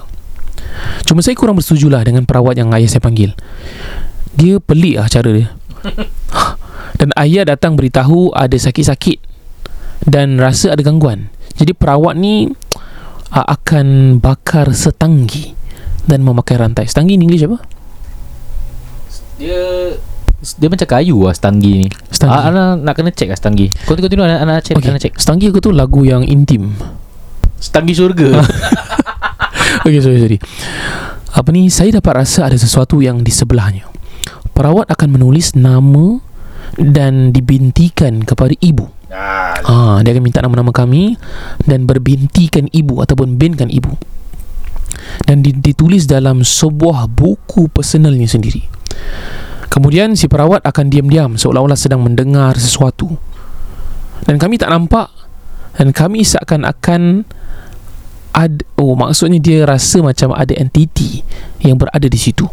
Cuma saya kurang bersetujulah dengan perawat yang ayah saya panggil. Dia pelik lah cara dia. Dan ayah datang beritahu ada sakit-sakit dan rasa ada gangguan. Jadi perawat ni akan bakar setanggi dan memakai rantai. Setanggi ni English apa? Dia macam kayu lah setanggi ni. Nak kena check lah setanggi. Continue nak check, okay. Check. Setanggi aku tu lagu yang intim. Setanggi surga. Okay, sorry. Apa ni, saya dapat rasa ada sesuatu yang di sebelahnya. Perawat akan menulis nama dan dibintikan kepada ibu. Dia akan minta nama-nama kami dan berbintikan ibu ataupun binkan ibu. Dan ditulis dalam sebuah buku personalnya sendiri. Kemudian si perawat akan diam-diam seolah-olah sedang mendengar sesuatu. Dan kami tak nampak. Dan kami seakan-akan maksudnya dia rasa macam ada entiti yang berada di situ,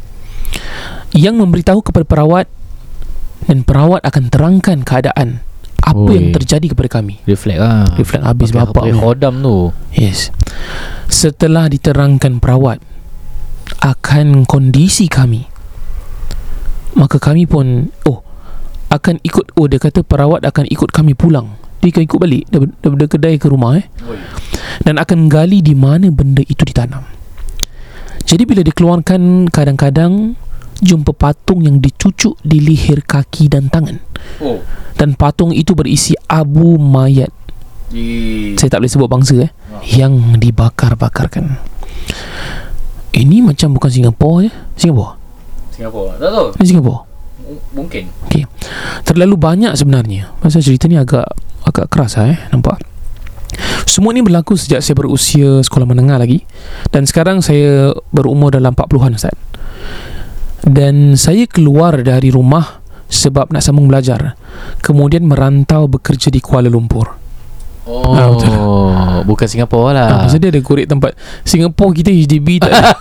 yang memberitahu kepada perawat. Dan perawat akan terangkan keadaan apa yang terjadi kepada kami. Reflect habis bapak khodam tu. Yes. Setelah diterangkan perawat akan kondisi kami, maka kami pun akan ikut. Dia kata perawat akan ikut kami pulang. Dia akan ikut balik daripada kedai ke rumah Dan akan gali di mana benda itu ditanam. Jadi bila dikeluarkan, kadang-kadang jumpa patung yang dicucuk di leher, kaki dan tangan. Dan patung itu berisi abu mayat. Saya tak boleh sebut bangsa yang dibakar-bakarkan. Ini macam bukan Singapura je. Singapura tak tahu. Ini Singapura mungkin. Okay. Terlalu banyak sebenarnya. Masa cerita ni agak keras nampak. Semua ni berlaku sejak saya berusia sekolah menengah lagi. Dan sekarang saya berumur dalam 40-an, Ustaz. Dan saya keluar dari rumah sebab nak sambung belajar. Kemudian merantau bekerja di Kuala Lumpur. Bukan Singapura lah. Maksud dia ada korek tempat. Singapura kita HDB tak ada.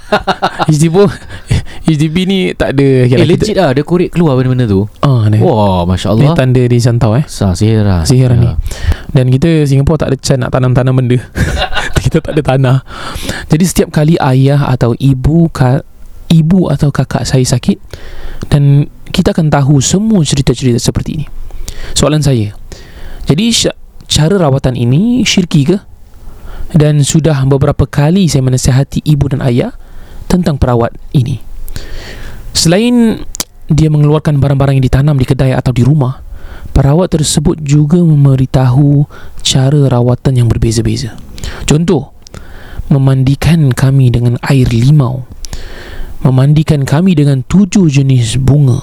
HDB ni tak ada. Legit lah, ada korek keluar benda-benda tu. Wah, Masya Allah. Ni tanda di santau sihir lah. Sihir ni. Dan kita Singapura tak ada can nak tanam-tanam benda. Kita tak ada tanah. Jadi setiap kali ayah atau ibu atau kakak saya sakit, dan kita akan tahu semua cerita-cerita seperti ini. Soalan saya, jadi cara rawatan ini syirki ke? Dan sudah beberapa kali saya menasihati ibu dan ayah tentang perawat ini. Selain dia mengeluarkan barang-barang yang ditanam di kedai atau di rumah, perawat tersebut juga memberitahu cara rawatan yang berbeza-beza. Contoh, memandikan kami dengan air limau, memandikan kami dengan 7 jenis bunga.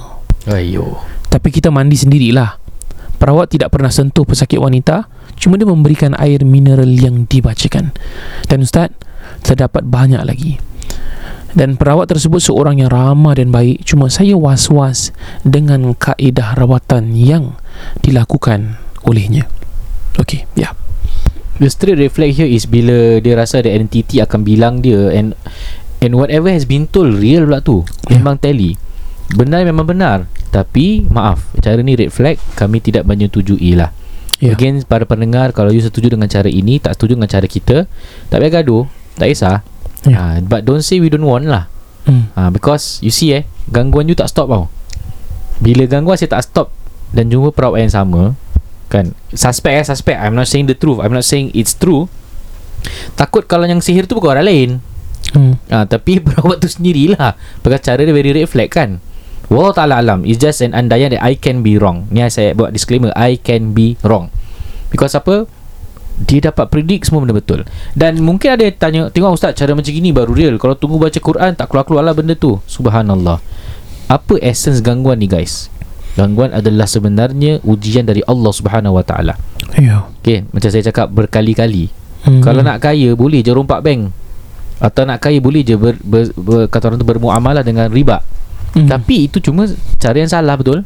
Ayo. Tapi kita mandi sendirilah. Perawat tidak pernah sentuh pesakit wanita, cuma dia memberikan air mineral yang dibacakan. Dan Ustaz, terdapat banyak lagi. Dan perawat tersebut seorang yang ramah dan baik, cuma saya was-was dengan kaedah rawatan yang dilakukan olehnya. Okey, ya. Yeah. The straight reflect here is bila dia rasa ada entity akan bilang dia, and whatever has been told real pula tu. Memang tally. Benar, memang benar. Tapi maaf, cara ni red flag, kami tidak menyetujui lah. Again, para pendengar, kalau you setuju dengan cara ini, tak setuju dengan cara kita, tak payah gaduh, tak kisah. But don't say we don't want lah. Because you see gangguan you tak stop tau. Bila gangguan saya tak stop dan jumpa perawat yang sama, kan? Suspect. I'm not saying the truth, I'm not saying it's true. Takut kalau yang sihir tu bukan orang lain. Tapi perawat tu sendirilah. Perkara cara dia very red flag kan. Wallahu ta'ala alam. It's just an andaian that I can be wrong. Ni saya buat disclaimer, I can be wrong. Because apa, dia dapat predict semua benda betul. Dan mungkin ada tanya, tengok Ustaz, cara macam gini baru real. Kalau tunggu baca Quran tak keluar-keluar lah benda tu. Subhanallah. Apa essence gangguan ni guys? Gangguan adalah sebenarnya ujian dari Allah Subhanahu Wa Ta'ala. Okay, macam saya cakap berkali-kali. Kalau nak kaya boleh je rompak bank, atau nak kaya boleh je kata orang tu bermuamalah dengan riba. Tapi itu cuma cara yang salah, betul?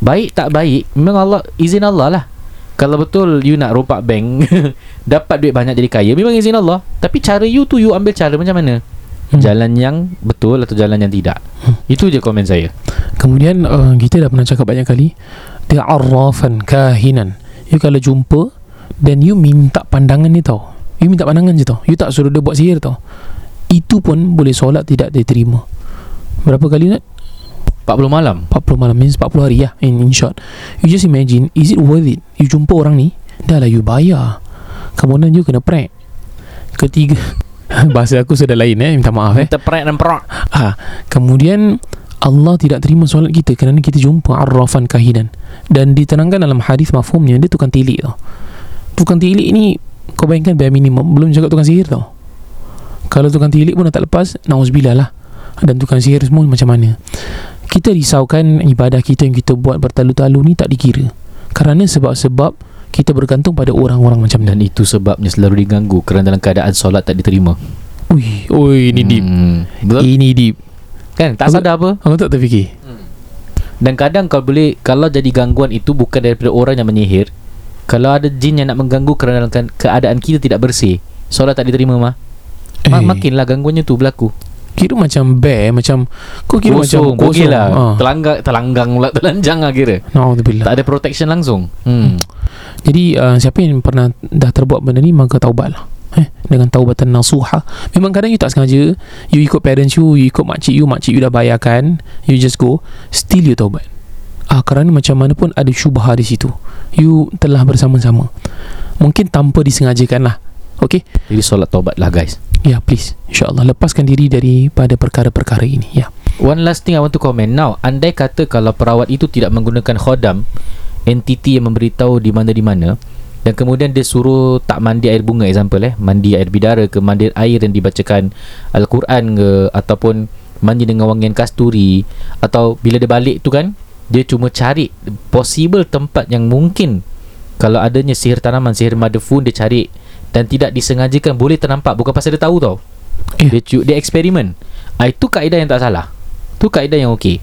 Baik tak baik, memang Allah, izin Allah lah. Kalau betul you nak rompak bank dapat duit banyak jadi kaya, memang izin Allah. Tapi cara you tu, you ambil cara macam mana? Jalan yang betul atau jalan yang tidak? Itu je komen saya. Kemudian kita dah pernah cakap banyak kali, ta'arrafan kahinan. You kalau jumpa dan you minta pandangan ni tau, you minta pandangan je tau, you tak suruh dia buat sihir tau, itu pun boleh solat tidak diterima. Berapa kali nak? 40 malam means 40 hari in short. You just imagine, is it worth it? You jumpa orang ni, dah lah you bayar, kemudian you kena prank, ketiga bahasa aku sudah lain, minta maaf. Kemudian Allah tidak terima solat kita kerana kita jumpa arrafan kahinan. Dan diterangkan dalam hadis mafhumnya, dia tukang tilik tau. Tukang tilik ni kau bayangkan bayar minimum, belum cakap tukang sihir tau. Kalau tukang tilik pun dah tak lepas, na'uzubillah lah. Dan tukang sihir semua macam mana. Kita risaukan ibadah kita yang kita buat bertalu-talu ni tak dikira, kerana sebab-sebab kita bergantung pada orang-orang macam ni. Dan itu sebabnya selalu diganggu kerana dalam keadaan solat tak diterima. Ini deep. Ini deep kan, tak sadar apa, aku tak terfikir. Dan kadang kau boleh, kalau jadi gangguan itu bukan daripada orang yang menyihir, kalau ada jin yang nak mengganggu kerana keadaan kita tidak bersih, solat tak diterima makinlah gangguannya tu berlaku. Kira macam bear, macam kau kira kosong, macam kosong lah. Telanjang lah kira, tak ada protection langsung. Jadi siapa yang pernah dah terbuat benda ni, maka taubat lah. Dengan taubatan nasuha. Memang kadang you tak sengaja, you ikut parents you, you ikut makcik you dah bayarkan, you just go, still you taubat. Kerana macam mana pun ada syubha di situ, you telah bersama-sama, mungkin tanpa disengajakan lah. Okay, jadi solat taubat lah guys. Ya, please, insyaAllah lepaskan diri daripada perkara-perkara ini. One last thing I want to comment now. Andai kata kalau perawat itu tidak menggunakan khodam, entiti yang memberitahu di mana, dan kemudian dia suruh tak mandi air bunga, example mandi air bidara ke, mandi air yang dibacakan Al-Quran ke, ataupun mandi dengan wangian kasturi, atau bila dia balik tu kan, dia cuma cari possible tempat yang mungkin kalau adanya sihir tanaman, sihir madafun, dia cari dan tidak disengajakan boleh ternampak, bukan pasal dia tahu tau. Dia eksperimen. Itu kaedah yang tak salah, tu kaedah yang okey.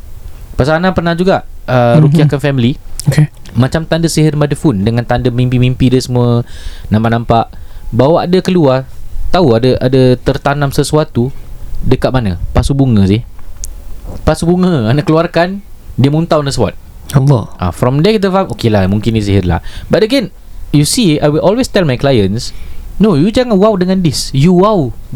Pasal Ana pernah juga rukiahkan family. Macam tanda sihir madafun dengan tanda mimpi-mimpi dia semua, nampak-nampak, bawa dia keluar, tahu ada tertanam sesuatu dekat mana? Pasu bunga. Anak keluarkan, dia muntah on the spot. Allah. From there kita faham, okay lah, mungkin ni sihir lah. But again, you see, I will always tell my clients, no, you jangan wow dengan this. You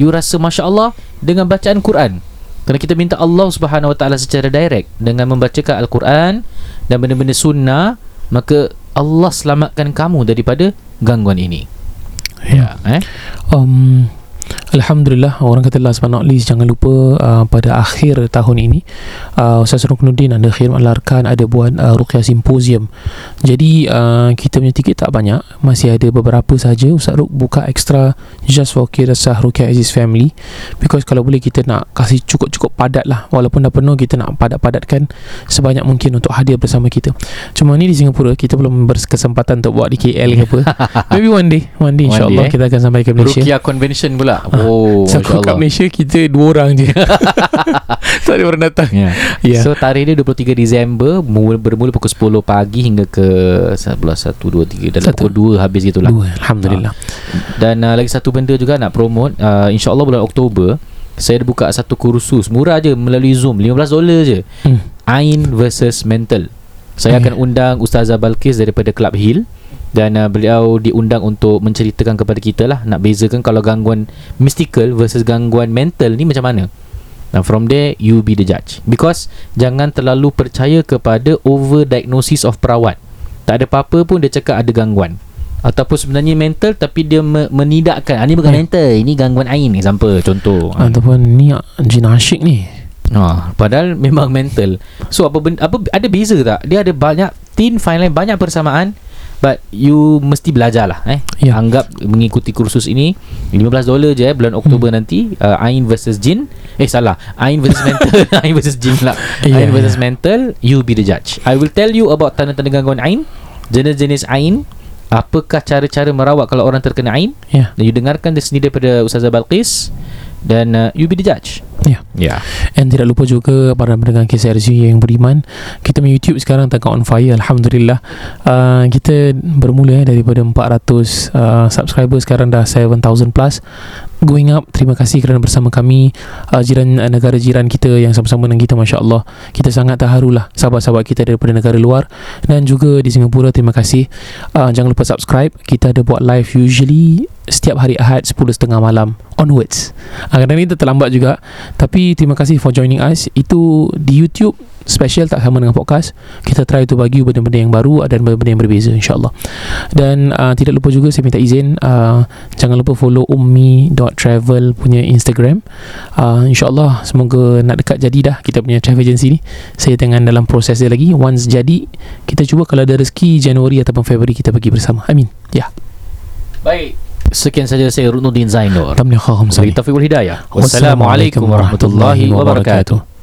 rasa Masya Allah dengan bacaan Quran, kerana kita minta Allah SWT secara direct dengan membacakan Al-Quran dan benda-benda sunnah, maka Allah selamatkan kamu daripada gangguan ini. Alhamdulillah, orang kata last but not least, jangan lupa pada akhir tahun ini Ustaz Ruknuddin ada khidmat larkan, ada buat ruqyah simposium. Jadi kita punya tiket tak banyak, masih ada beberapa saja. Ustaz Ruk buka extra just for Kisah Rukia SG family, because kalau boleh kita nak kasih cukup-cukup padat lah, walaupun dah penuh kita nak padat-padatkan sebanyak mungkin untuk hadir bersama kita. Cuma ni di Singapura kita belum berkesempatan untuk buat di KL ke apa. Maybe one day insyaAllah kita akan sampai ke Malaysia. Ruqyah convention pula. Satu kat Malaysia kita 2 orang je. Tak ada orang datang. So tarikh dia 23 Disember bermula pukul 10 pagi hingga ke 11, 1, 2, 3 dalam pukul 2 habis gitulah. Alhamdulillah. Dan lagi satu benda juga nak promote, insyaAllah bulan Oktober saya ada buka satu kursus murah je melalui Zoom, $15 je. Ain versus mental. Saya akan undang Ustazah Balkis daripada Club Hill, dan beliau diundang untuk menceritakan kepada kita lah, nak bezakan kalau gangguan mystical versus gangguan mental ni macam mana. From there you be the judge, because jangan terlalu percaya kepada over diagnosis of perawat. Tak ada apa-apa pun dia cakap ada gangguan, ataupun sebenarnya mental tapi dia menidakkan, ini bukan mental, ini gangguan ain, example, contoh, ataupun ni jin asyik ni, padahal memang mental. So apa ada beza tak? Dia ada banyak thin fine line, banyak persamaan, but you mesti belajar lah. Anggap mengikuti kursus ini $15 je bulan Oktober nanti. Ain versus jin, Ain versus mental. Ain versus jin lah. Ain versus mental, you be the judge. I will tell you about tanda-tanda gangguan ain, jenis-jenis ain, apakah cara-cara merawat kalau orang terkena ain. Dan you dengarkan di sini daripada Ustazah Balqis, dan you be the judge. And tidak lupa juga para pendengar Kisah RG yang beriman, kita di YouTube sekarang tengah on fire, Alhamdulillah. Kita bermula daripada 400 subscriber, sekarang dah 7,000 plus going up. Terima kasih kerana bersama kami, negara jiran kita yang sama-sama dengan kita. Masya Allah, kita sangat terharulah sahabat-sahabat kita daripada negara luar dan juga di Singapura. Terima kasih. Jangan lupa subscribe. Kita ada buat live usually setiap hari Ahad 10.30 malam onwards. Kadang-kadang kita terlambat juga, Tapi terima kasih for joining us. Itu di YouTube special tak sama dengan podcast. Kita try to bagi benda-benda yang baru dan benda-benda yang berbeza, insyaAllah. Dan tidak lupa juga saya minta izin, jangan lupa follow Ummi.travel punya Instagram. InsyaAllah semoga nak dekat jadi dah kita punya travel agency ni. Saya tengah dalam proses dia lagi. Once jadi, kita cuba kalau ada rezeki Januari ataupun Februari kita pergi bersama. Amin. Ya. Baik. Sekian saja saya Ruknuddin Zainor. Tamliha khamis. Taufiqul hidayah. Wassalamualaikum warahmatullahi wabarakatuh.